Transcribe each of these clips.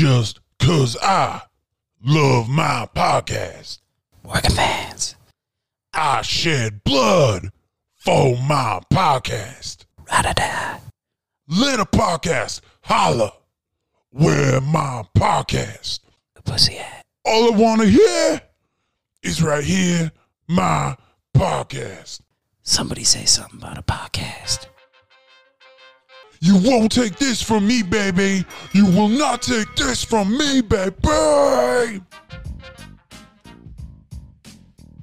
just cause I love my podcast. Working fans. I shed blood for my podcast. Ra-da-da. Let a podcast holler. Where my podcast? The pussy at. All I want to hear is right here, my podcast. Somebody say something about a podcast. You won't take this from me, baby. You will not take this from me, baby.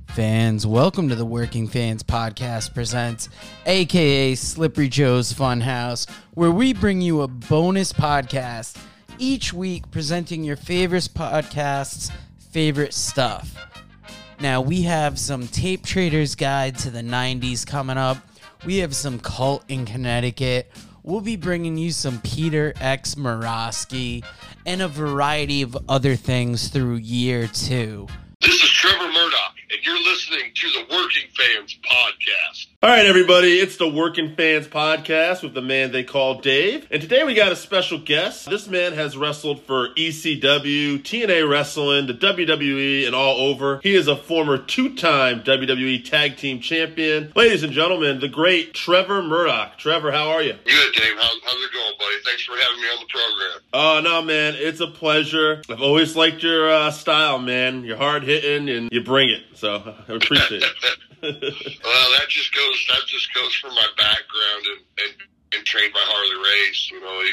Fans, welcome to the Working Fans Podcast presents, aka Slippery Joe's Funhouse, where we bring you a bonus podcast each week presenting your favorite podcasts, favorite stuff. Now, we have some Tape Traders Guide to the 90s coming up. We have some Cult in Connecticut. We'll be bringing you some Peter X Morosky and a variety of other things through year 2. This is Trevor Murdoch, and you're listening to the Working Fans Podcast. All right, everybody, it's the Working Fans Podcast with the man they call Dave. And today we got a special guest. This man has wrestled for ECW, TNA Wrestling, the WWE, and all over. He is a former 2-time WWE Tag Team Champion. Ladies and gentlemen, the great Trevor Murdoch. Trevor, how are you? Good, Dave. How's it going, buddy? Thanks for having me on the program. Oh, no, man. It's a pleasure. I've always liked your style, man. You're hard-hitting, and you bring it. So I appreciate it. Well, that just goes from my background and trained by Harley Race. You know,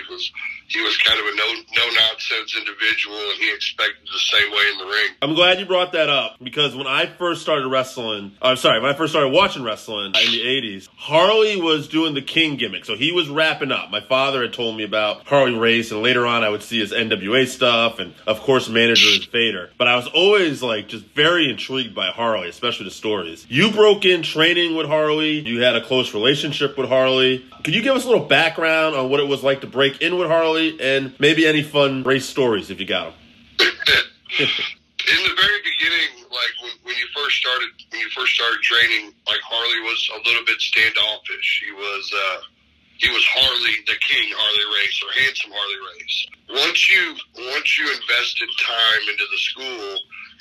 he was kind of a no nonsense individual, and he expected the same way in the ring. I'm glad you brought that up, because when I first started watching wrestling in the 80s, Harley was doing the King gimmick. So he was wrapping up. My father had told me about Harley Race, and later on I would see his NWA stuff, and of course manager is Vader. But I was always like just very intrigued by Harley, especially the stories. You broke in training with Harley. You had a close relationship with Harley. Could you give us a little background on what it was like to break in with Harley? And maybe any fun race stories if you got them. In the very beginning, like when you first started training, like Harley was a little bit standoffish. He was Harley, the King Harley Race, or Handsome Harley Race. Once you invested time into the school,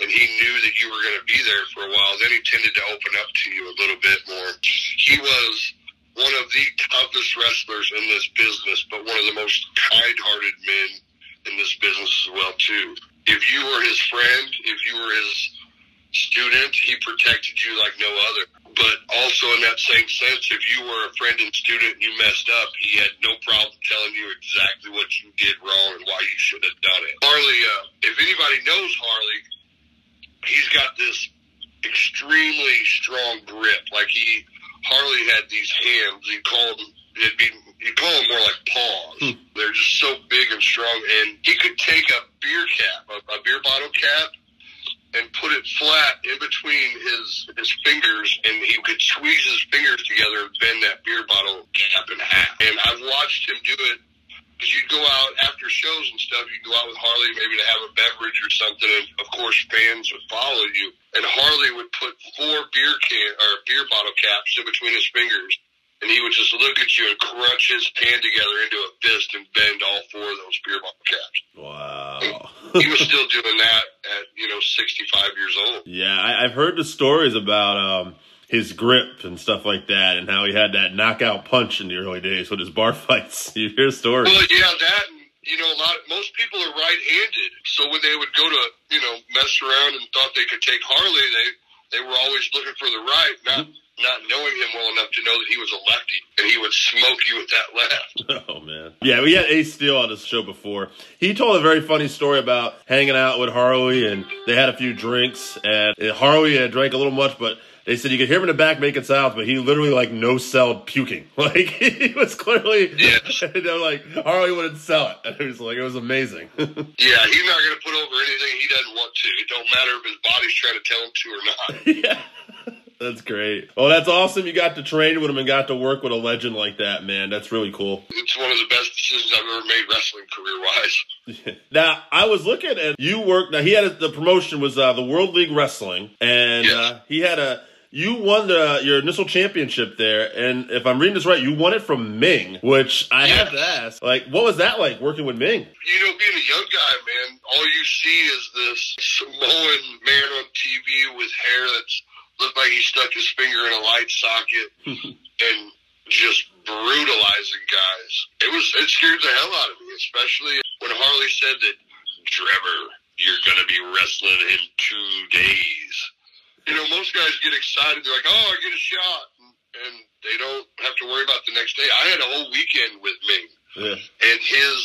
and he knew that you were going to be there for a while, then he tended to open up to you a little bit more. He was one of the toughest wrestlers in this business, but one of the most kind-hearted men in this business as well, too. If you were his friend, if you were his student, he protected you like no other. But also in that same sense, if you were a friend and student and you messed up, he had no problem telling you exactly what you did wrong and why you should have done it. Harley, if anybody knows Harley, he's got this extremely strong grip. Like Harley had these hands. You'd call them more like paws. They're just so big and strong. And he could take a beer cap, a beer bottle cap, and put it flat in between his fingers, and he could squeeze his fingers together and bend that beer bottle cap in half. And I've watched him do it, because you'd go out after shows and stuff. You'd go out with Harley maybe to have a beverage or something, and of course fans would follow you. And Harley would put 4 beer bottle caps in between his fingers, and he would just look at you and crunch his hand together into a fist and bend all 4 of those beer bottle caps. Wow. He was still doing that at 65 years old. Yeah, I've heard the stories about his grip and stuff like that, and how he had that knockout punch in the early days with his bar fights. You hear stories. Well, yeah, that, and, most people are right-handed, so when they would go to, mess around and thought they could take Harley, they were always looking for the right, not knowing him well enough to know that he was a lefty, and he would smoke you with that left. Oh, man. Yeah, we had Ace Steele on this show before. He told a very funny story about hanging out with Harley, and they had a few drinks, and Harley had drank a little much, but they said you could hear him in the back making sounds, but he literally, no-celled puking. Like, he was clearly, yes. They were like, Harley wouldn't sell it. And it was like, it was amazing. Yeah, he's not going to put over anything he doesn't want to. It don't matter if his body's trying to tell him to or not. Yeah. That's great. Well, that's awesome. You got to train with him and got to work with a legend like that, man. That's really cool. It's one of the best decisions I've ever made wrestling career-wise. Yeah. Now, I was looking at you work. Now, the promotion was the World League Wrestling, and yes. He had a You won your initial championship there, and if I'm reading this right, you won it from Ming, which I have to ask, like, what was that like working with Ming? You know, being a young guy, man, all you see is this Samoan man on TV with hair that's looked like he stuck his finger in a light socket and just brutalizing guys. It scared the hell out of me, especially when Harley said that, Trevor, you're going to be wrestling in 2 days. You know, most guys get excited. They're like, oh, I get a shot. And they don't have to worry about the next day. I had a whole weekend with Ming. Yeah. And his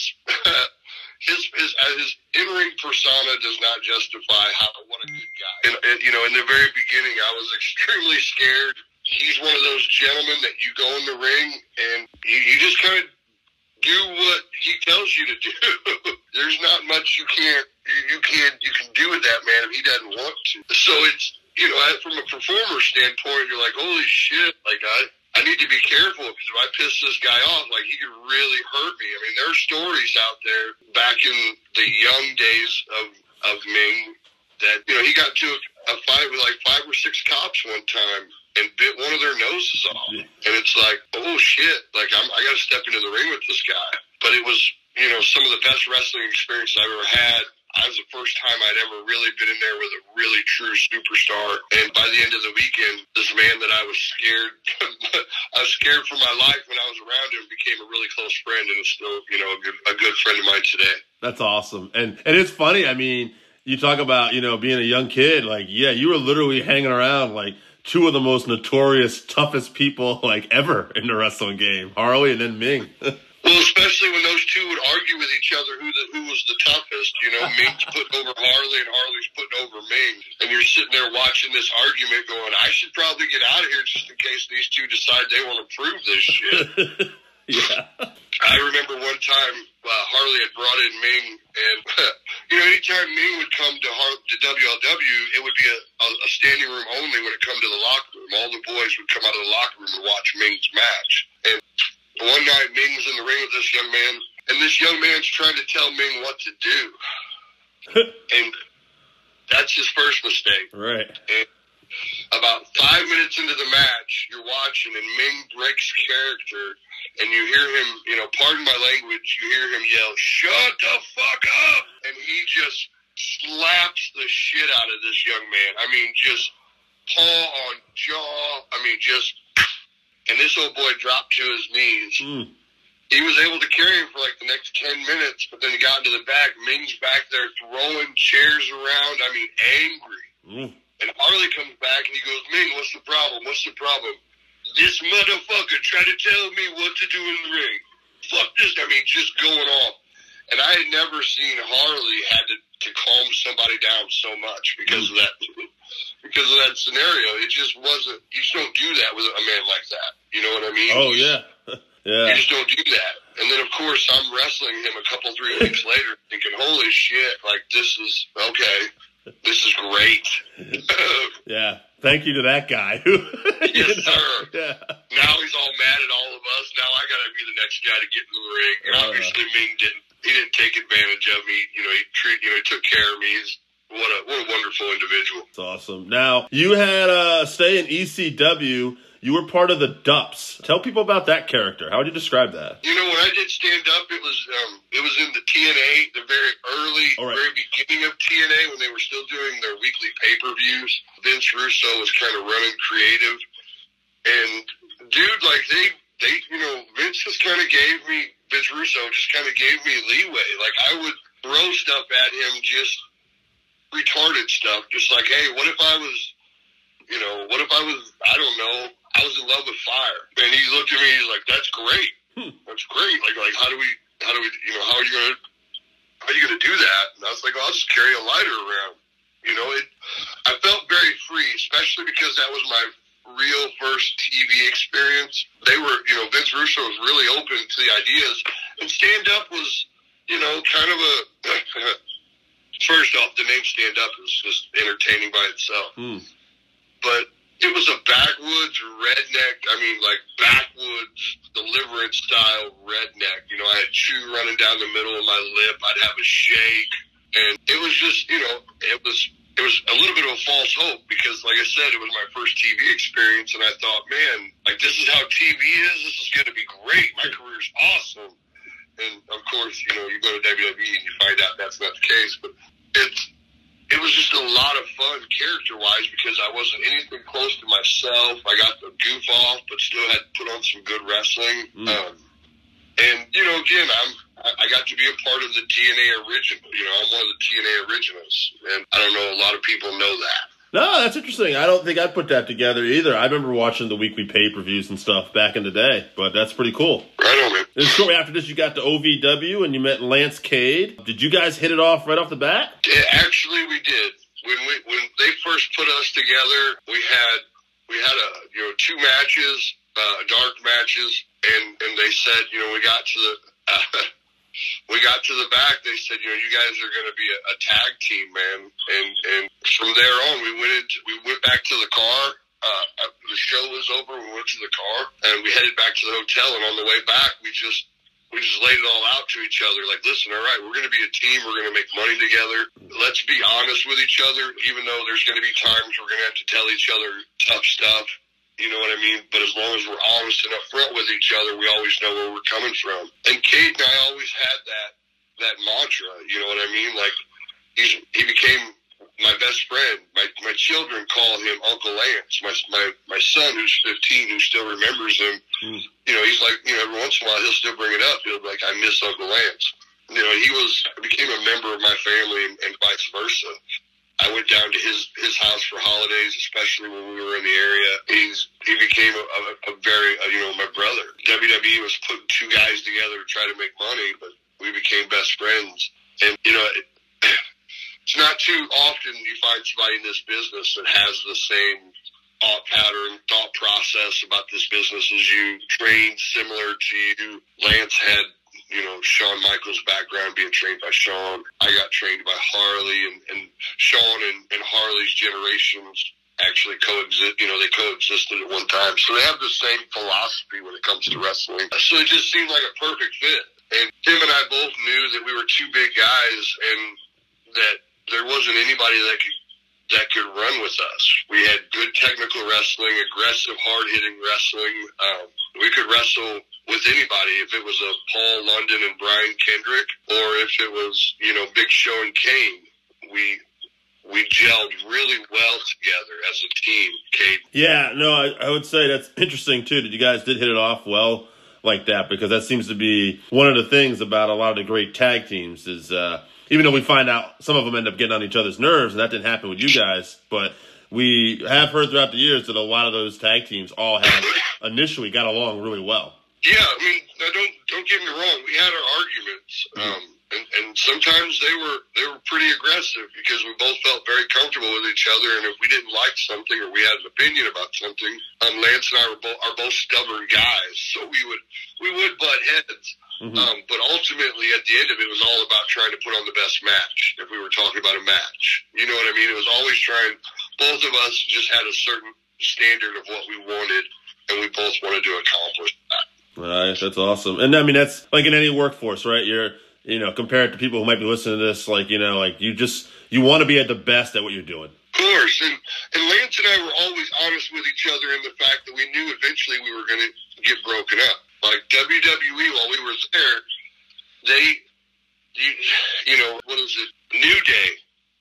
in-ring persona does not justify what a good guy. And, you know, in the very beginning, I was extremely scared. He's one of those gentlemen that you go in the ring and you just kind of do what he tells you to do. There's not much you can do with that man if he doesn't want to. So it's, you know, from a performer standpoint, you're like, holy shit, like I need to be careful, because if I piss this guy off, like, he could really hurt me. I mean, there are stories out there back in the young days of Ming that, you know, he got to a fight with like 5 or 6 cops one time and bit one of their noses off. Yeah. And it's like, oh shit, like I got to step into the ring with this guy. But it was, you know, some of the best wrestling experiences I've ever had. That was the first time I'd ever really been in there with a really true superstar. And by the end of the weekend, this man that I was scared, I was scared for my life when I was around him, became a really close friend, and is still, you know, a good friend of mine today. That's awesome. And it's funny, I mean, you talk about, you know, being a young kid, like, yeah, you were literally hanging around, like, two of the most notorious, toughest people, like, ever in the wrestling game, Harley and then Ming. Well, especially when those two would argue with each other who was the toughest, you know, Ming's putting over Harley and Harley's putting over Ming. And you're sitting there watching this argument going, I should probably get out of here just in case these two decide they want to prove this shit. Yeah. I remember one time Harley had brought in Ming, and you know, anytime Ming would come to WLW, it would be a standing room only when it come to the locker room. All the boys would come out of the locker room and watch Ming's match. And one night Ming's in the ring with this young man, and this young man's trying to tell Ming what to do. And that's his first mistake. Right. And about 5 minutes into the match, you're watching, and Ming breaks character, and you hear him, you know, pardon my language, you hear him yell, shut the fuck up! And he just slaps the shit out of this young man. I mean, just paw on jaw. I mean, just... And this old boy dropped to his knees. Mm. He was able to carry him for like the next 10 minutes, but then he got into the back. Ming's back there throwing chairs around. I mean, angry. Mm. And Harley comes back and he goes, Ming, what's the problem? What's the problem? This motherfucker tried to tell me what to do in the ring. Fuck this. I mean, just going off. And I had never seen Harley had to calm somebody down so much because of that. Because of that scenario, it just wasn't. You just don't do that with a man like that. You know what I mean? Oh yeah, yeah. You just don't do that. And then of course I'm wrestling him a couple, 3 weeks later, thinking, "Holy shit! Like this is okay. This is great." Yeah. Thank you to that guy. Yes, sir. Yeah. Now he's all mad at all of us. Now I got to be the next guy to get in the ring. And obviously, Ming didn't. He didn't take advantage of me. You know, he took care of me. What a wonderful individual. That's awesome. Now, you had a stay in ECW. You were part of the Dups. Tell people about that character. How would you describe that? You know, when I did stand up, it was in the TNA, the very early, very beginning of TNA, when they were still doing their weekly pay-per-views. Vince Russo was kind of running creative. And, dude, like, they you know, Vince Russo just kind of gave me leeway. Like, I would throw stuff at him, just retarded stuff, just like, hey, I was in love with fire. And he looked at me, he's like, that's great. That's great. Like how do we you know, how are you gonna do that? And I was like, well, I'll just carry a lighter around. You know, I felt very free, especially because that was my real first TV experience. Vince Russo was really open to the ideas, and stand up was, you know, kind of a first off, the name Stand Up is just entertaining by itself. Mm. But it was a backwoods redneck, backwoods deliverance style redneck. You know, I had chew running down the middle of my lip. I'd have a shake. And it was just, you know, it was it was a little bit of a false hope because, like I said, it was my first TV experience, and I thought, man, like, this is how TV is. This is going to be great. My career is awesome. And, of course, you know, you go to WWE and you find out that's not the case. But it was just a lot of fun character-wise because I wasn't anything close to myself. I got the goof off, but still had to put on some good wrestling. And, you know, again, I got to be a part of the TNA original. You know, I'm one of the TNA originals, and I don't know, a lot of people know that. No, that's interesting. I don't think I put that together either. I remember watching the weekly pay-per-views and stuff back in the day, but that's pretty cool. Right on, man. And shortly after this, you got to OVW, and you met Lance Cade. Did you guys hit it off right off the bat? Yeah, actually, we did. When they first put us together, we had two matches, dark matches, and they said, you know, we got to the back. They said, you know, you guys are going to be a tag team, man. And from there on, we went back to the car. The show was over. We went to the car and we headed back to the hotel. And on the way back, we just laid it all out to each other. Like, listen, all right, we're going to be a team. We're going to make money together. Let's be honest with each other, even though there's going to be times we're going to have to tell each other tough stuff. You know what I mean? But as long as we're honest and upfront with each other, we always know where we're coming from. And Cade and I always had that mantra. You know what I mean? Like, he became my best friend. My children call him Uncle Lance. My son, who's 15, who still remembers him, you know, he's like, you know, every once in a while he'll still bring it up. He'll be like, I miss Uncle Lance. You know, became a member of my family and vice versa. I went down to his house for holidays, especially when we were in the area. He became a very my brother. WWE was putting two guys together to try to make money, but we became best friends. And, you know, it's not too often you find somebody in this business that has the same thought pattern, thought process about this business as you, trained similar to you. Lance had, you know, Shawn Michaels' background, being trained by Shawn. I got trained by Harley, and Shawn and Harley's generations actually coexist. You know, they coexisted at one time, so they have the same philosophy when it comes to wrestling. So it just seemed like a perfect fit. And him and I both knew that we were two big guys, and that there wasn't anybody that could run with us. We had good technical wrestling, aggressive, hard-hitting wrestling. We could wrestle with anybody, if it was a Paul London and Brian Kendrick, or if it was, you know, Big Show and Kane. We gelled really well together as a team, Kate. Yeah, no, I would say that's interesting, too, that you guys did hit it off well like that, because that seems to be one of the things about a lot of the great tag teams is, even though we find out some of them end up getting on each other's nerves, and that didn't happen with you guys, but we have heard throughout the years that a lot of those tag teams all have initially got along really well. Yeah, I mean, don't get me wrong. We had our arguments, and sometimes they were pretty aggressive because we both felt very comfortable with each other. And if we didn't like something or we had an opinion about something, Lance and I are both stubborn guys, so we would butt heads. But ultimately, at the end of it, was all about trying to put on the best match. If we were talking about a match, you know what I mean? It was always trying. Both of us just had a certain standard of what we wanted, and we both wanted to accomplish that. Right, that's awesome. And I mean, that's like in any workforce, right? You're, you know, compared to people who might be listening to this, like, you know, like you want to be at the best at what you're doing. Of course. And Lance and I were always honest with each other in the fact that we knew eventually we were going to get broken up. Like WWE, while we were there, you know, what is it? New Day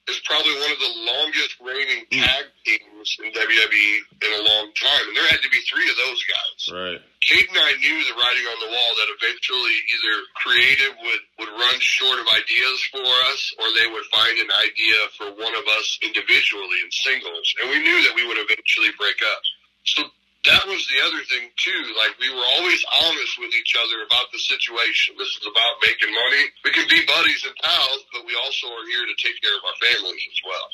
is probably one of the longest reigning tag teams in WWE in a long time. And there had to be three of those guys. Right. Cade and I knew the writing on the wall that eventually either creative would run short of ideas for us, or they would find an idea for one of us individually in singles. And we knew that we would eventually break up. So that was the other thing, too. Like, we were always honest with each other about the situation. This is about making money. We can be buddies and pals, but we also are here to take care of our families as well.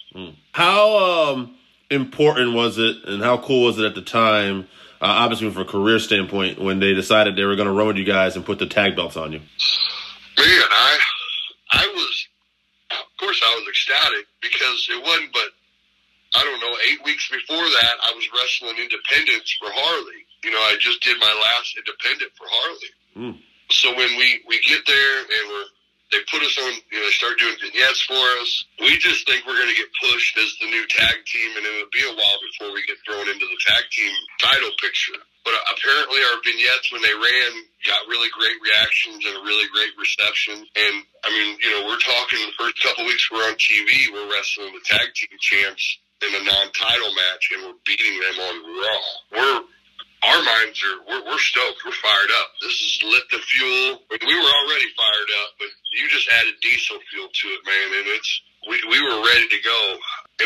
How important was it, and how cool was it at the time, obviously from a career standpoint, when they decided they were going to run with you guys and put the tag belts on you? Man, I was, of course, I was ecstatic, because it wasn't but, I don't know, 8 weeks before that, I was wrestling independents for Harley. You know, I just did my last independent for Harley. So when we get there and we're They put us on, you know, start doing vignettes for us. We just think we're going to get pushed as the new tag team, and it'll be a while before we get thrown into the tag team title picture. But apparently our vignettes, when they ran, got really great reactions and a really great reception. And, I mean, you know, we're talking the first couple weeks we're on TV, we're wrestling the tag team champs in a non-title match, and we're beating them on Raw. Our minds are stoked. We're fired up. This is lit the fuel. We were already fired up, but you just added diesel fuel to it, man. And it's, we were ready to go.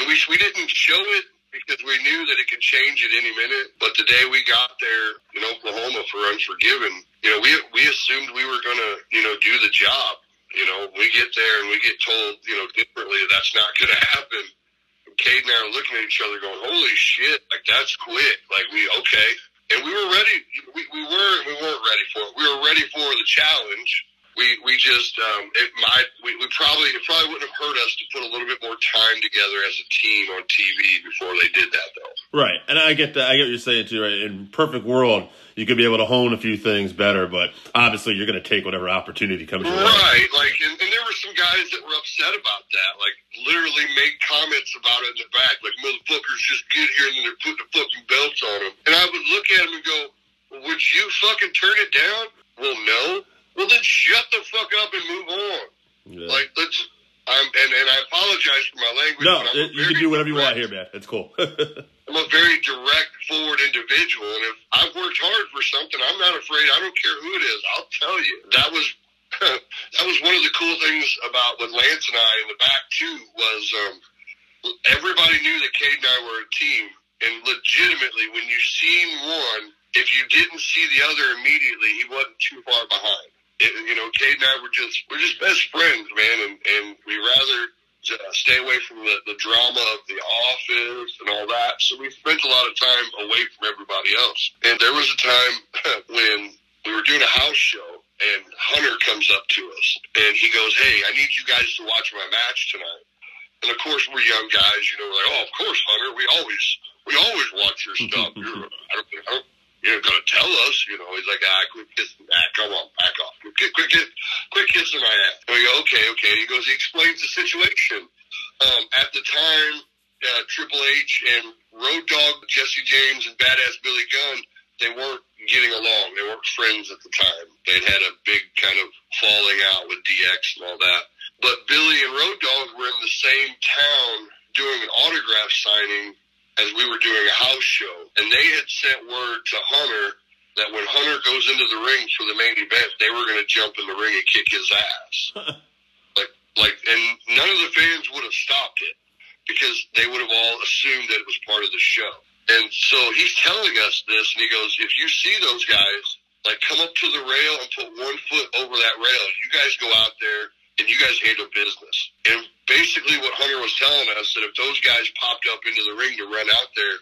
And we didn't show it because we knew that it could change at any minute. But the day we got there in Oklahoma for Unforgiven, you know, we assumed we were going to, you know, do the job. You know, we get there and we get told, you know, differently, that's not going to happen. Cade and I are looking at each other going, holy shit, like, that's quick. Like, okay. And we were ready. We weren't ready for it. We were ready for the challenge. We just, it probably wouldn't have hurt us to put a little bit more time together as a team on TV before they did that, though. Right. And I get that. I get what you're saying, too, right? In perfect world, you could be able to hone a few things better, but obviously you're going to take whatever opportunity comes your way. Right. Like, and there were some guys that were upset about that, like literally made comments about it in the back, like, motherfuckers just get here and then they're putting the fucking belts on them. And I would look at them and go, would you fucking turn it down? Well, no. Well, then shut the fuck up and move on. Yeah. Like, let's... And I apologize for my language. No, but you can do whatever you want here, man. It's cool. I'm a very direct, forward individual, and if I've worked hard for something, I'm not afraid. I don't care who it is. I'll tell you. That was one of the cool things about with Lance and I in the back, too, was everybody knew that Cade and I were a team, and legitimately, when you seen one, if you didn't see the other immediately, he wasn't too far behind. You know, Cade and I we're just best friends, man, and we rather stay away from the drama of the office and all that. So we spent a lot of time away from everybody else. And there was a time when we were doing a house show, and Hunter comes up to us, and he goes, "Hey, I need you guys to watch my match tonight." And of course, we're young guys, you know. We're like, "Oh, of course, Hunter. We always watch your stuff. You're going to tell us, you know." He's like, quit kissing that. Come on, back off. Quit kissing my ass. And we go, okay. He goes, he explains the situation. At the time, Triple H and Road Dogg, Jesse James, and Badass Billy Gunn, they weren't getting along. They weren't friends at the time. They'd had a big kind of falling out with DX and all that. But Billy and Road Dogg were in the same town doing an autograph signing as we were doing a house show, and they had sent word to Hunter that when Hunter goes into the ring for the main event, they were going to jump in the ring and kick his ass. And none of the fans would have stopped it because they would have all assumed that it was part of the show. And so he's telling us this, and he goes, if you see those guys, like, come up to the rail and put one foot over that rail. You guys go out there, and you guys handle business. And basically what Hunter was telling us, that if those guys popped up into the ring to run out there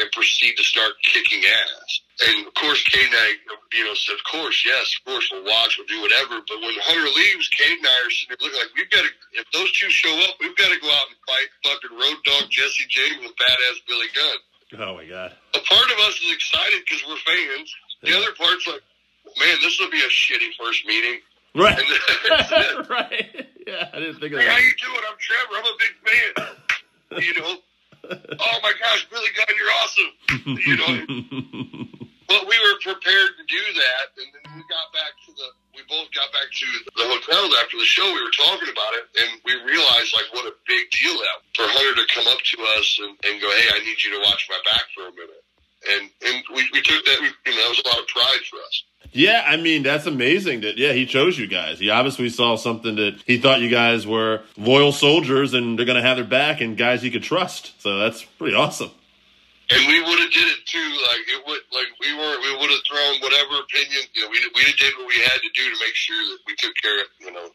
and proceed to start kicking ass. And, of course, Cade and I, you know, said, of course, we'll watch, we'll do whatever. But when Hunter leaves, Cade and I are sitting there looking like, if those two show up, we've got to go out and fight fucking Road Dogg, Jesse James, and Badass Billy Gunn. Oh, my God. A part of us is excited because we're fans. The other part's like, man, this will be a shitty first meeting. Right. Right. Yeah, I didn't think of that. Hey, how you doing? I'm Trevor. I'm a big fan. You know? Oh, my gosh, Billy Gunn, you're awesome. You know? But we were prepared to do that, and then we both got back to the hotel after the show. We were talking about it, and we realized, like, what a big deal that was for Hunter to come up to us and go, hey, I need you to watch my back for a minute. And we took that, you know, that was a lot of pride for us. Yeah, I mean, that's amazing that, yeah, he chose you guys. He obviously saw something that he thought you guys were loyal soldiers and they're going to have their back and guys he could trust. So that's pretty awesome. And we would have did it too. Like, it would, like, we would have thrown whatever opinion, you know, we did what we had to do to make sure that we took care of, you know,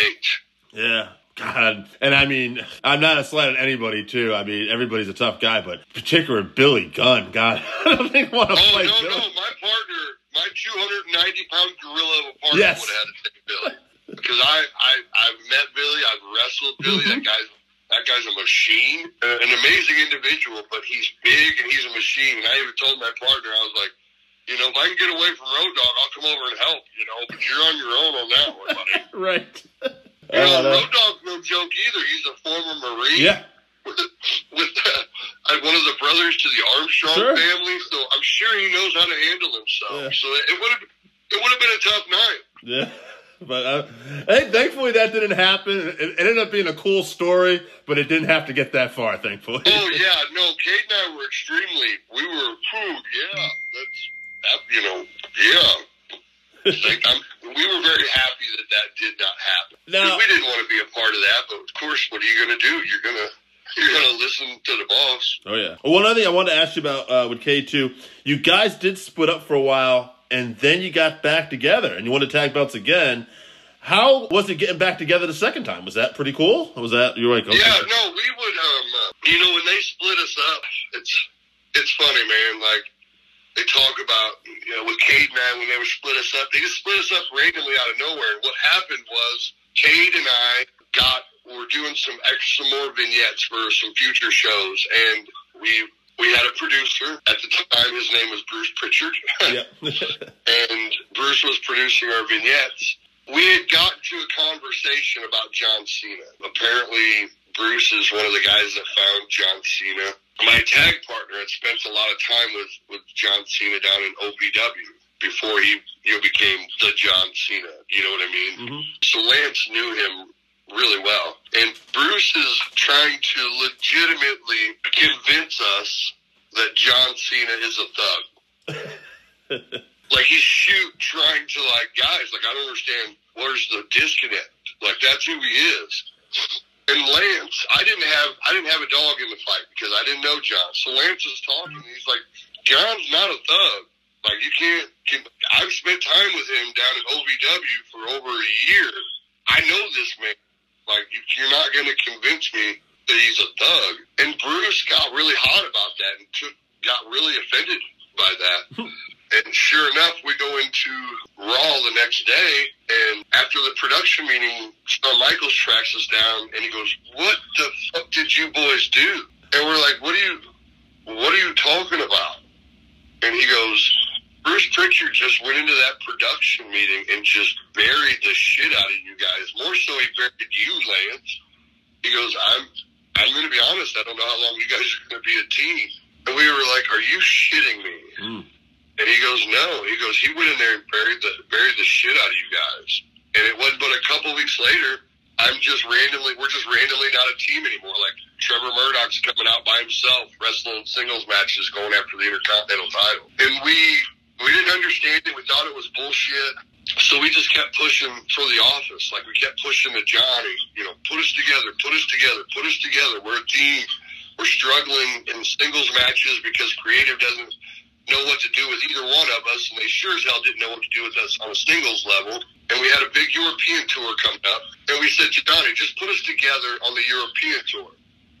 H. Yeah. God, and I mean, I'm not a slight at anybody, too. I mean, everybody's a tough guy, but particularly Billy Gunn. God, I don't think I want to fight Billy. No, my partner, my 290-pound gorilla of a partner would have had to take Billy. Because I've met Billy, I've wrestled Billy. That guy's a machine, an amazing individual, but he's big and he's a machine. And I even told my partner, I was like, You know, if I can get away from Road Dogg, I'll come over and help, you know, but you're on your own on that one, buddy. Right. You know, Road Dogg's no joke either. He's a former Marine. Yeah. With one of the brothers to the Armstrong family, so I'm sure he knows how to handle himself. Yeah. So it would have been a tough night. Yeah. But hey, thankfully that didn't happen. It ended up being a cool story, but it didn't have to get that far, thankfully. Oh, yeah. No, Cade and I were yeah. You know, yeah. We were very happy that did not happen. Now, we didn't want to be a part of that, but of course, what are you going to do? You're gonna listen to the boss. Oh, yeah. Well, one other thing I wanted to ask you about with Cade, too. You guys did split up for a while, and then you got back together, and you won the tag belts again. How was it getting back together the second time? Was that pretty cool? Or was that, you were like, okay. Yeah, no, we would, you know, when they split us up, it's funny, man, like, they talk about, you know, with Cade and I, when they were split us up, they just split us up randomly out of nowhere. What happened was Cade and I were doing some more vignettes for some future shows, and we had a producer at the time. His name was Bruce Pritchard, yep. And Bruce was producing our vignettes. We had gotten to a conversation about John Cena. Apparently, Bruce is one of the guys that found John Cena. My tag partner had spent a lot of time with John Cena down in OVW before he became the John Cena. You know what I mean? Mm-hmm. So Lance knew him really well. And Bruce is trying to legitimately convince us that John Cena is a thug. Like, he's trying to, like, guys, like, I don't understand where's the disconnect. Like, that's who he is. And Lance, I didn't have a dog in the fight because I didn't know John. So Lance is talking, and he's like, John's not a thug. Like, you can't I've spent time with him down at OVW for over a year. I know this man. Like, you're not going to convince me that he's a thug. And Bruce got really hot about that and got really offended by that. And sure enough, we go into Raw the next day, and after the production meeting, Shawn Michaels tracks us down, and he goes, "What the fuck did you boys do?" And we're like, "What are you talking about?" And he goes, "Bruce Pritchard just went into that production meeting and just buried the shit out of you guys. More so, he buried you, Lance." He goes, I'm going to be honest, I don't know how long you guys are going to be a team." And we were like, "Are you shitting me?" Mm. And he goes, "No." He goes, "He went in there and buried the shit out of you guys." And it wasn't but a couple weeks later, we're just randomly not a team anymore. Like, Trevor Murdoch's coming out by himself, wrestling singles matches, going after the Intercontinental title. And we didn't understand it. We thought it was bullshit. So we just kept pushing for the office. Like, we kept pushing to Johnny, you know, put us together. We're a team. We're struggling in singles matches because creative doesn't know what to do with either one of us, and they sure as hell didn't know what to do with us on a singles level. And we had a big European tour coming up, and we said, "Johnny, just put us together on the European tour.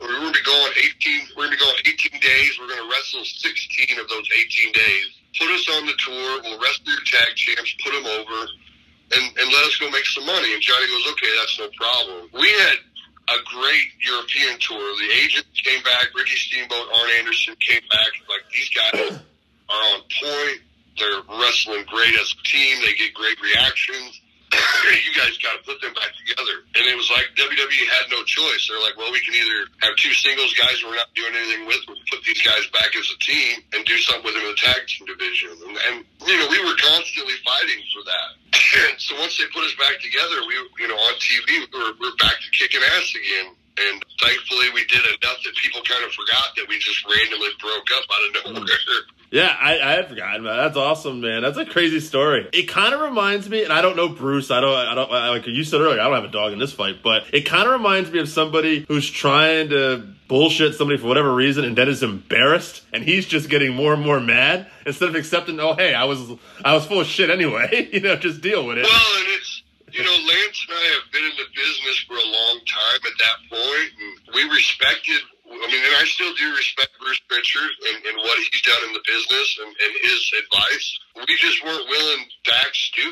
We're going to be going 18. We're going to go 18 days. We're going to wrestle 16 of those 18 days. Put us on the tour. We'll wrestle your tag champs. Put them over, and let us go make some money." And Johnny goes, "Okay, that's no problem." We had a great European tour. The agents came back. Ricky Steamboat, Arn Anderson came back. Like, these guys are on point. They're wrestling great as a team. They get great reactions. You guys got to put them back together. And it was like WWE had no choice. They're like, well, we can either have two singles guys we're not doing anything with, we'll put these guys back as a team and do something with them in the tag team division. And you know, we were constantly fighting for that. And so once they put us back together, on TV, we're back to kicking ass again. And thankfully, we did enough that people kind of forgot that we just randomly broke up out of nowhere. Yeah, I had forgotten about it. That's awesome, man. That's a crazy story. It kind of reminds me, and I don't know Bruce. I don't. Like you said earlier, I don't have a dog in this fight, but it kind of reminds me of somebody who's trying to bullshit somebody for whatever reason, and then is embarrassed, and he's just getting more and more mad instead of accepting. Oh, hey, I was full of shit anyway. You know, just deal with it. Well, and it's, you know, Lance and I have been in the business for a long time at that point, and we respected, I mean, and I still do respect Bruce Pritchard and what he's done in the business and his advice. We just weren't willing to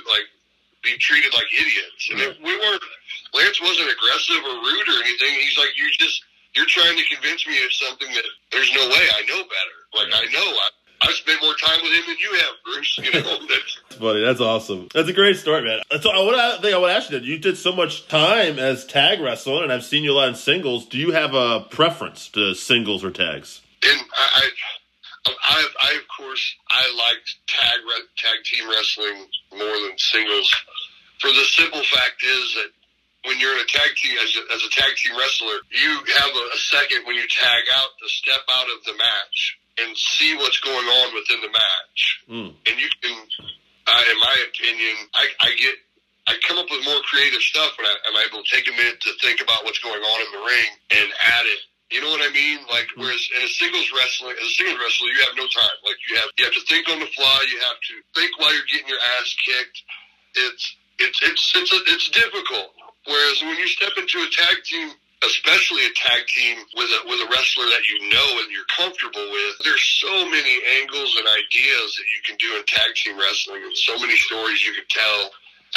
be treated like idiots. And Lance wasn't aggressive or rude or anything. He's like, you're trying to convince me of something that there's no way I know better. Like, I know, I I spent more time with him than you have, Bruce. You know, that's funny. That's awesome. That's a great story, man. So I would ask you that. You did so much time as tag wrestler, and I've seen you a lot in singles. Do you have a preference to singles or tags? And I of course, I liked tag team wrestling more than singles. For the simple fact is that when you're in a tag team, as a tag team wrestler, you have a second when you tag out to step out of the match and see what's going on within the match. Mm. And you can, in my opinion, I come up with more creative stuff when I'm able to take a minute to think about what's going on in the ring and add it. You know what I mean? Like, whereas in a singles wrestler, you have no time. Like, you have to think on the fly. You have to think while you're getting your ass kicked. It's difficult. Whereas when you step into a tag team, especially a tag team with a wrestler that you know and you're comfortable with, there's so many angles and ideas that you can do in tag team wrestling, and so many stories you can tell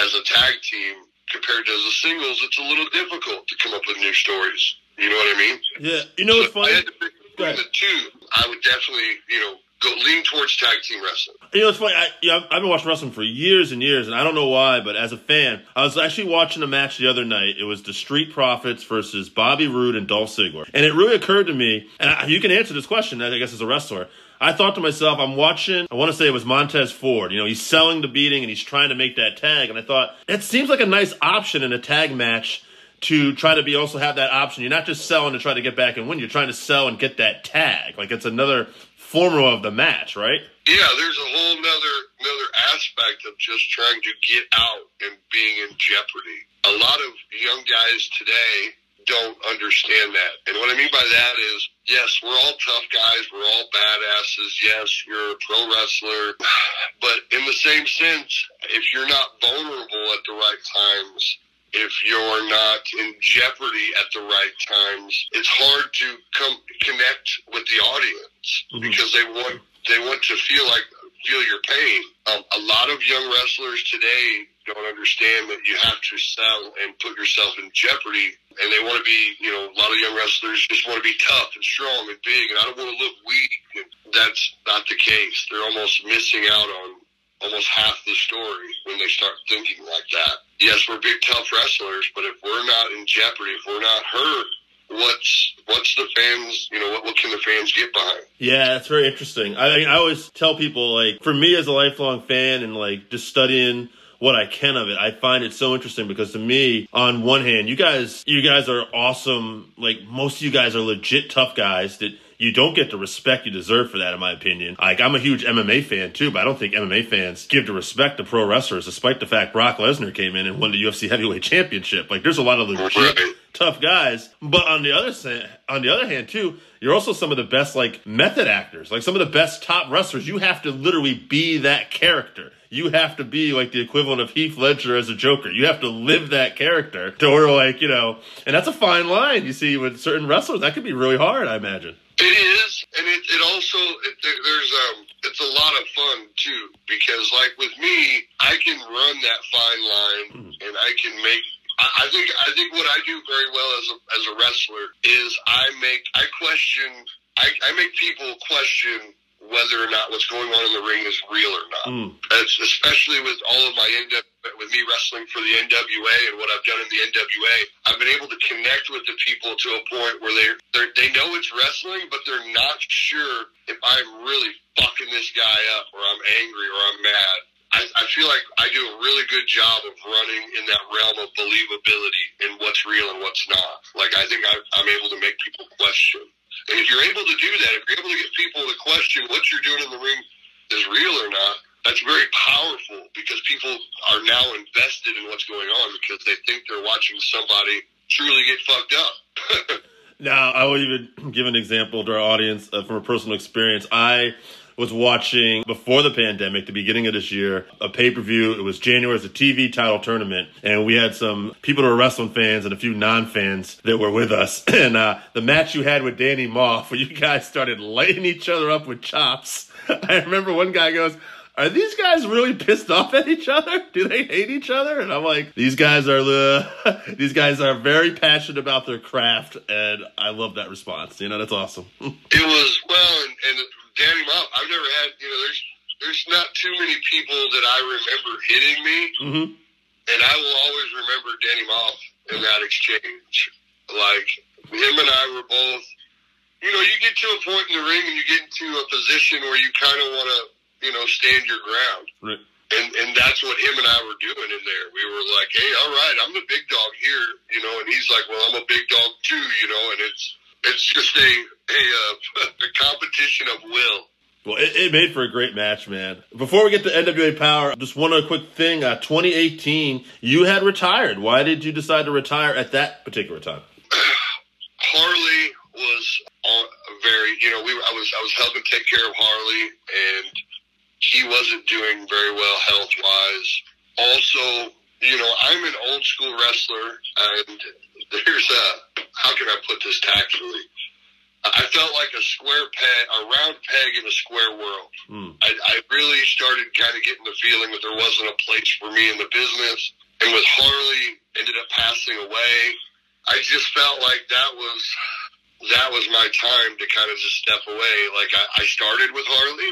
as a tag team compared to as a singles. It's a little difficult to come up with new stories. You know what I mean? Yeah. You know what's funny? I had to pick between the two. I would definitely, you know, lean towards tag team wrestling. You know, it's funny. I've been watching wrestling for years and years, and I don't know why, but as a fan, I was actually watching a match the other night. It was the Street Profits versus Bobby Roode and Dolph Ziggler. And it really occurred to me, and you can answer this question, I guess, as a wrestler. I thought to myself, I'm watching, I want to say it was Montez Ford. You know, he's selling the beating, and he's trying to make that tag. And I thought, that seems like a nice option in a tag match to try to be also have that option. You're not just selling to try to get back and win. You're trying to sell and get that tag. Like, it's another formula of the match, right? Yeah, there's a whole another aspect of just trying to get out and being in jeopardy. A lot of young guys today don't understand that. And what I mean by that is, yes, we're all tough guys, we're all badasses, yes, you're a pro wrestler, but in the same sense, if you're not vulnerable at the right times, if you're not in jeopardy at the right times, it's hard to connect with the audience. Mm-hmm. Because they want to feel your pain. A lot of young wrestlers today don't understand that you have to sell and put yourself in jeopardy, and they want to be, you know, a lot of young wrestlers just want to be tough and strong and big, and I don't want to look weak. And that's not the case. They're almost missing out on almost half the story when they start thinking like that. Yes, we're big, tough wrestlers, but if we're not in jeopardy, if we're not hurt, what's the fans, you know, what can the fans get behind? Yeah, that's very interesting. I always tell people, like, for me as a lifelong fan and, like, just studying what I can of it, I find it so interesting because to me, on one hand, you guys are awesome. Like, most of you guys are legit tough guys that you don't get the respect you deserve for that, in my opinion. Like, I'm a huge MMA fan, too, but I don't think MMA fans give the respect to pro wrestlers, despite the fact Brock Lesnar came in and won the UFC Heavyweight Championship. Like, there's a lot of legit tough guys. But on the other hand, too, you're also some of the best, like, method actors. Like, some of the best top wrestlers. You have to literally be that character. You have to be, like, the equivalent of Heath Ledger as a Joker. You have to live that character to where, like, you know, and that's a fine line. You see, with certain wrestlers, that could be really hard, I imagine. It is, and it also it's a lot of fun too, because like with me, I can run that fine line, and I can make. I think what I do very well as a wrestler is I make people question whether or not what's going on in the ring is real or not. Mm. That's especially with all of my with me wrestling for the NWA and what I've done in the NWA, I've been able to connect with the people to a point where they know it's wrestling, but they're not sure if I'm really fucking this guy up or I'm angry or I'm mad. I feel like I do a really good job of running in that realm of believability and what's real and what's not. Like, I think I'm able to make people question. And if you're able to do that, if you're able to get people to question what you're doing in the ring is real or not, that's very powerful because people are now invested in what's going on because they think they're watching somebody truly get fucked up. Now, I will even give an example to our audience from a personal experience. I was watching, before the pandemic, the beginning of this year, a pay-per-view. It was January, it was a TV title tournament, and we had some people that were wrestling fans and a few non-fans that were with us. And the match you had with Danny Morph, where you guys started lighting each other up with chops. I remember one guy goes, "Are these guys really pissed off at each other? Do they hate each other?" And I'm like, these guys are very passionate about their craft, and I love that response. You know, that's awesome. It was, well, and Danny Morph, I've never had, you know, there's not too many people that I remember hitting me, mm-hmm. and I will always remember Danny Morph in that exchange. Like, him and I were both, you know, you get to a point in the ring and you get into a position where you kind of want to, you know, stand your ground. Right. And that's what him and I were doing in there. We were like, hey, all right, I'm the big dog here, you know, and he's like, well, I'm a big dog too, you know, and it's just a competition of will. Well, it made for a great match, man. Before we get to NWA Power, just one other quick thing. 2018, you had retired. Why did you decide to retire at that particular time? Harley was very, you know, I was helping take care of Harley, and he wasn't doing very well health-wise. Also, you know, I'm an old-school wrestler, and there's a, how can I put this tactfully? I felt like a round peg in a square world. Mm. I really started kind of getting the feeling that there wasn't a place for me in the business. And with Harley ended up passing away, I just felt like that was my time to kind of just step away. Like, I started with Harley.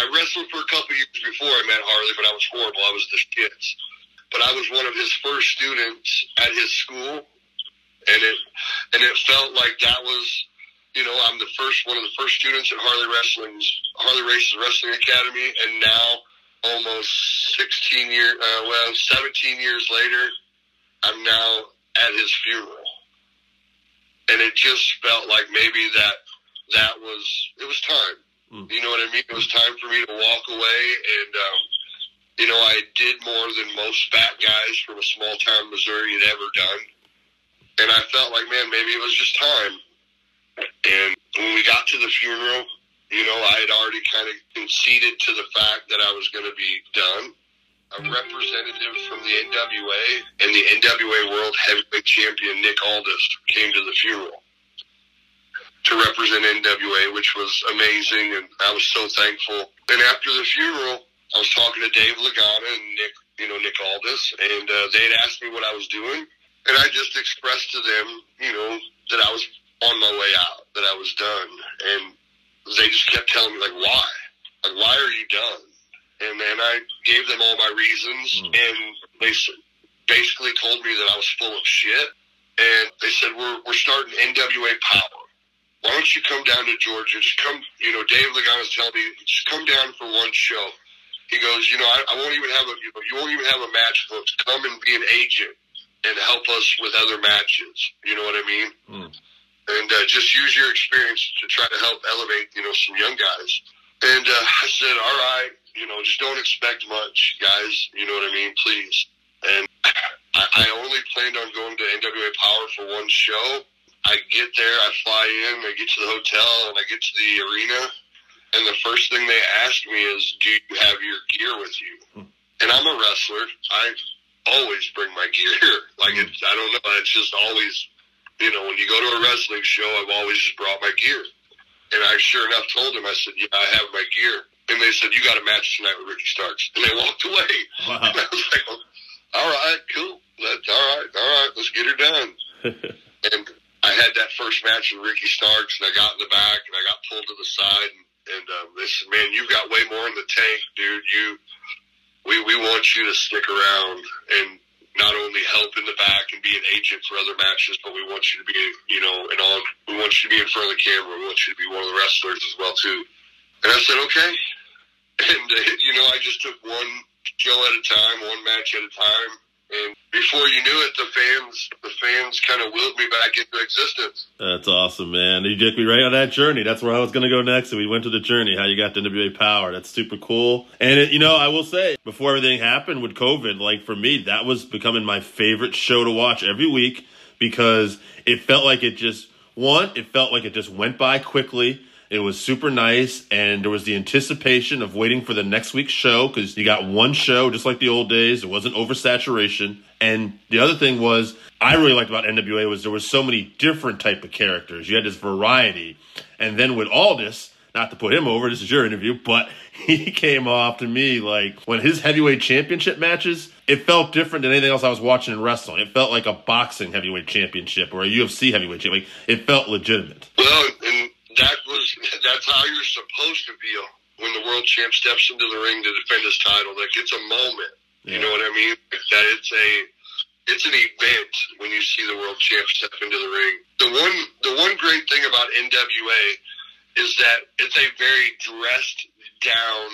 I wrestled for a couple of years before I met Harley, but I was horrible. I was the shits. But I was one of his first students at his school, and it felt like that was, you know, I'm one of the first students at Harley Race's Wrestling Academy, and now almost 17 years later, I'm now at his funeral. And it just felt like maybe it was time. You know what I mean? It was time for me to walk away, and, you know, I did more than most fat guys from a small-town Missouri had ever done, and I felt like, man, maybe it was just time. And when we got to the funeral, you know, I had already kind of conceded to the fact that I was going to be done. A representative from the NWA and the NWA World Heavyweight Champion Nick Aldis came to the funeral to represent NWA, which was amazing, and I was so thankful. And after the funeral, I was talking to Dave Lagana and Nick Aldis, and they'd asked me what I was doing, and I just expressed to them, you know, that I was on my way out, that I was done. And they just kept telling me, like, why? Like, why are you done? And then I gave them all my reasons, and they basically told me that I was full of shit, and they said, we're starting NWA Power. Why don't you come down to Georgia? Just come, you know, Dave Lagana's telling me, just come down for one show. He goes, you know, you won't even have a match booked. Come and be an agent and help us with other matches. You know what I mean? Mm. And just use your experience to try to help elevate, you know, some young guys. And I said, all right, you know, just don't expect much, guys. You know what I mean? Please. And I only planned on going to NWA Power for one show. I get there, I fly in, I get to the hotel, and I get to the arena, and the first thing they asked me is, do you have your gear with you? And I'm a wrestler. I always bring my gear. Like, I don't know, it's just always, you know, when you go to a wrestling show, I've always just brought my gear. And I sure enough told them, I said, yeah, I have my gear. And they said, you got a match tonight with Ricky Starks. And they walked away. Wow. And I was like, well, all right, cool. All right, let's get her done. And I had that first match with Ricky Starks, and I got in the back, and I got pulled to the side, and they said, man, you've got way more in the tank, dude. We want you to stick around and not only help in the back and be an agent for other matches, but we want you to be, you know, we want you to be in front of the camera. We want you to be one of the wrestlers as well, too. And I said, okay. And, you know, I just took one show at a time, one match at a time, and before you knew it, the fans kind of willed me back into existence. That's awesome, man. You took me right on that journey. That's where I was going to go next, and we went to the journey, how you got to NWA Power. That's super cool. And, you know, I will say, before everything happened with COVID, like, for me, that was becoming my favorite show to watch every week because it felt like it just went by quickly. It was super nice, and there was the anticipation of waiting for the next week's show because you got one show, just like the old days. It wasn't oversaturation. And the other thing was I really liked about NWA was there was so many different type of characters. You had this variety. And then with Aldis, not to put him over, this is your interview, but he came off to me like when his heavyweight championship matches, it felt different than anything else I was watching in wrestling. It felt like a boxing heavyweight championship or a UFC heavyweight championship. Like, it felt legitimate. Well, that's how how you're supposed to feel when the world champ steps into the ring to defend his title. Like, it's a moment. Yeah. You know what I mean? That it's an event when you see the world champ step into the ring. The one great thing about NWA is that it's a very dressed down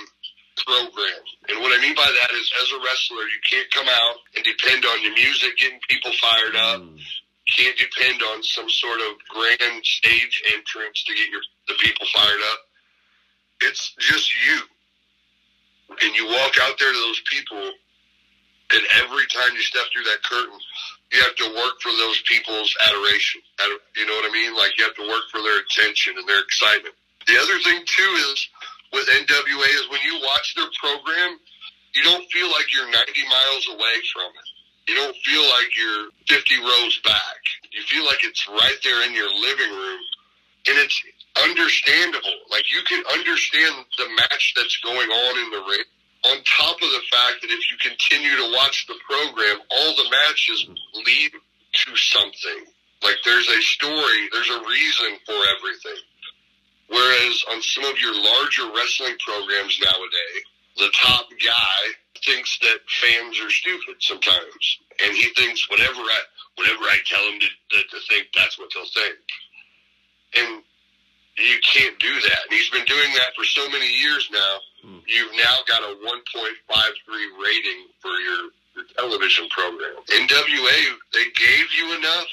program. And what I mean by that is, as a wrestler, you can't come out and depend on your music getting people fired up. Can't depend on some sort of grand stage entrance to get the people fired up. It's just you. And you walk out there to those people, and every time you step through that curtain, you have to work for those people's adoration. You know what I mean? Like, you have to work for their attention and their excitement. The other thing, too, is with NWA is when you watch their program, you don't feel like you're 90 miles away from it. You don't feel like you're 50 rows back. You feel like it's right there in your living room, and it's understandable. Like, you can understand the match that's going on in the ring, on top of the fact that if you continue to watch the program, all the matches lead to something. Like, there's a story, there's a reason for everything. Whereas on some of your larger wrestling programs nowadays, the top guy thinks that fans are stupid sometimes, and he thinks whatever I tell him to think, that's what they'll think. And you can't do that. And he's been doing that for so many years now. You've now got a 1.53 rating for your television program. NWA, they gave you enough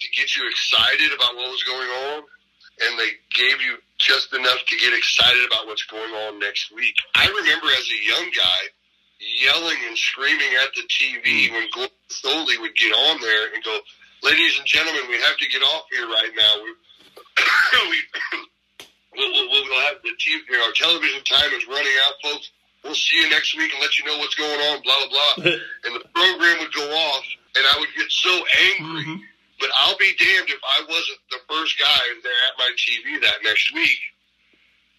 to get you excited about what was going on, and they gave you just enough to get excited about what's going on next week. I remember as a young guy yelling and screaming at the TV when Glenn Soley would get on there and go, "Ladies and gentlemen, we have to get off here right now. We'll have the TV, you know, our television time is running out, folks. We'll see you next week and let you know what's going on, blah, blah, blah." And the program would go off, and I would get so angry. Mm-hmm. But I'll be damned if I wasn't the first guy there at my TV that next week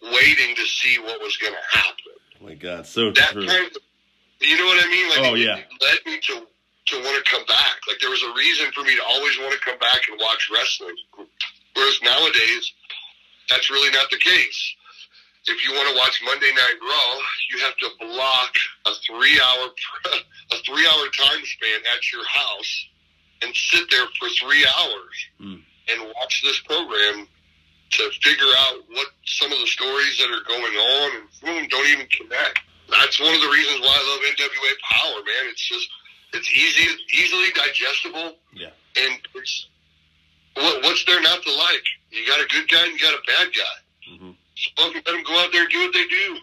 waiting to see what was going to happen. Oh, my God, so that true. Kind of, you know what I mean? Like, oh, yeah. It led me to want to come back. Like, there was a reason for me to always want to come back and watch wrestling. Whereas nowadays, that's really not the case. If you want to watch Monday Night Raw, you have to block a three-hour time span at your house and sit there for 3 hours and watch this program to figure out what some of the stories that are going on, and boom, don't even connect. That's one of the reasons why I love NWA Power, man. It's just, it's easily digestible. Yeah. And it's, what's there not to like? You got a good guy and you got a bad guy. Mm-hmm. So fucking let them go out there and do what they do.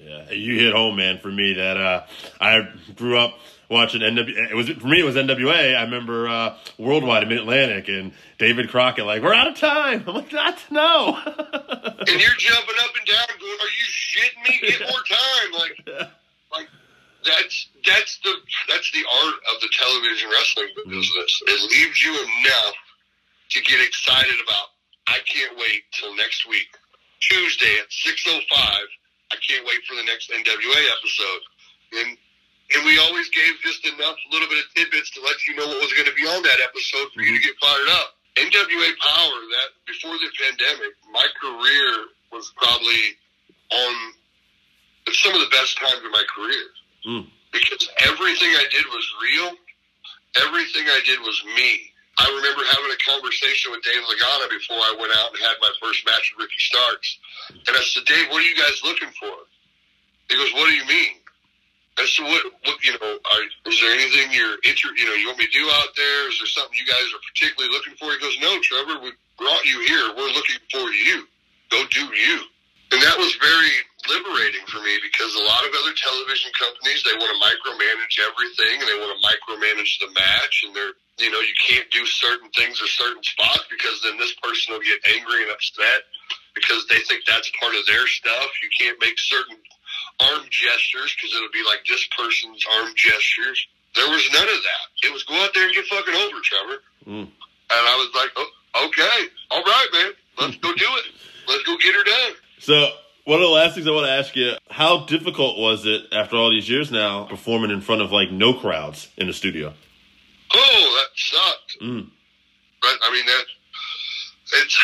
Yeah, you hit home, man. For me, that I grew up watching NWA. It was NWA. I remember Worldwide in Mid-Atlantic and David Crockett, like, "We're out of time." I'm like, "That's no." And you're jumping up and down going, "Are you shitting me? Get more time." Like that's the art of the television wrestling business. It leaves you enough to get excited about, I can't wait till next week. Tuesday at 6:05, I can't wait for the next NWA episode. And we always gave just enough little bit of tidbits to let you know what was going to be on that episode for you to get fired up. NWA Power, that before the pandemic, my career was probably on some of the best times of my career. Because everything I did was real. Everything I did was me. I remember having a conversation with Dave Lagana before I went out and had my first match with Ricky Starks. And I said, "Dave, what are you guys looking for?" He goes, "What do you mean?" I said, what you know, is there anything you're interested, you know, you want me to do out there? Is there something you guys are particularly looking for?" He goes, "No, Trevor, we brought you here. We're looking for you. Go do you." And that was very liberating for me, because a lot of other television companies, they want to micromanage everything, and they want to micromanage the match, and they're, you know, you can't do certain things or certain spots because then this person will get angry and upset because they think that's part of their stuff. You can't make certain arm gestures because it'll be like this person's arm gestures. There was none of that. It was, go out there and get fucking over, Trevor. And I was like, "Oh, okay, all right, man. Let's go do it. Let's go get her done." So one of the last things I want to ask you, how difficult was it after all these years now performing in front of like no crowds in the studio? Oh, that sucked. But I mean, that it's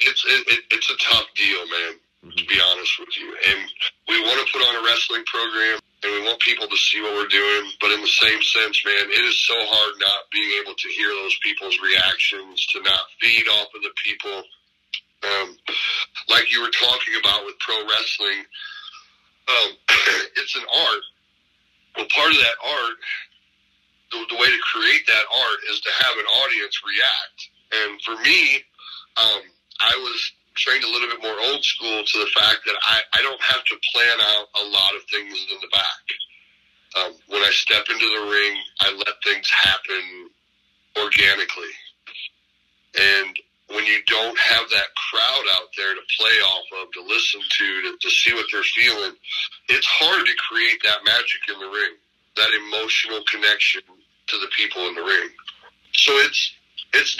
It's a tough deal, man, to be honest with you. And we want to put on a wrestling program, and we want people to see what we're doing. But in the same sense, man, it is so hard not being able to hear those people's reactions, to not feed off of the people. Like you were talking about with pro wrestling, it's an art. Well, part of that art, the way to create that art is to have an audience react. And for me, I was trained a little bit more old school to the fact that I don't have to plan out a lot of things in the back. When I step into the ring, I let things happen organically. And when you don't have that crowd out there to play off of, to listen to see what they're feeling, it's hard to create that magic in the ring, that emotional connection to the people in the ring. So it's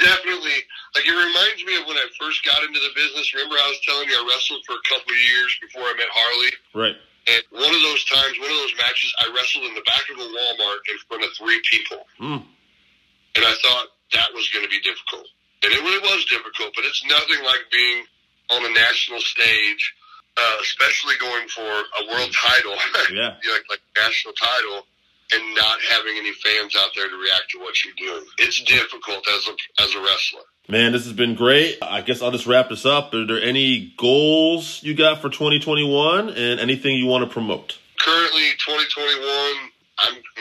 definitely, like, it reminds me of when I first got into the business. Remember I was telling you I wrestled for a couple of years before I met Harley? Right. And one of those times, one of those matches, I wrestled in the back of a Walmart in front of 3 people. Mm. And I thought that was going to be difficult. And it really was difficult, but it's nothing like being on a national stage, especially going for a world title, yeah. like national title, and not having any fans out there to react to what you're doing. It's difficult as a wrestler. Man, this has been great. I guess I'll just wrap this up. Are there any goals you got for 2021 and anything you want to promote? Currently, 2021,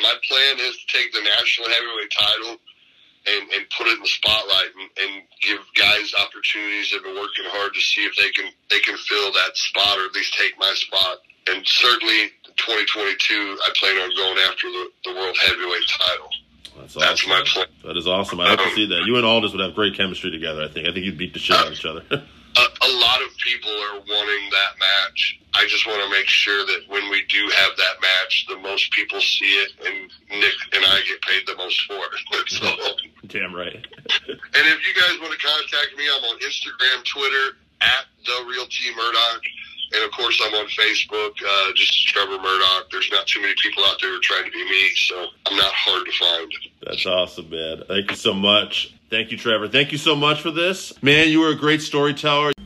my plan is to take the national heavyweight title and put it in the spotlight and give guys opportunities that have been working hard to see if they can fill that spot, or at least take my spot. And certainly 2022, I plan on going after the world heavyweight title. That's awesome. That's my plan. That is awesome. I hope to see that. You and Aldis would have great chemistry together, I think. I think you'd beat the shit out of each other. A lot of people are wanting that match. I just want to make sure that when we do have that match, the most people see it, and Nick and I get paid the most for it. So. Damn right. And if you guys want to contact me, I'm on Instagram, Twitter, @TheRealTMurdoch. And, of course, I'm on Facebook, just Trevor Murdoch. There's not too many people out there trying to be me, so I'm not hard to find. That's awesome, man. Thank you so much. Thank you, Trevor. Thank you so much for this. Man, you were a great storyteller.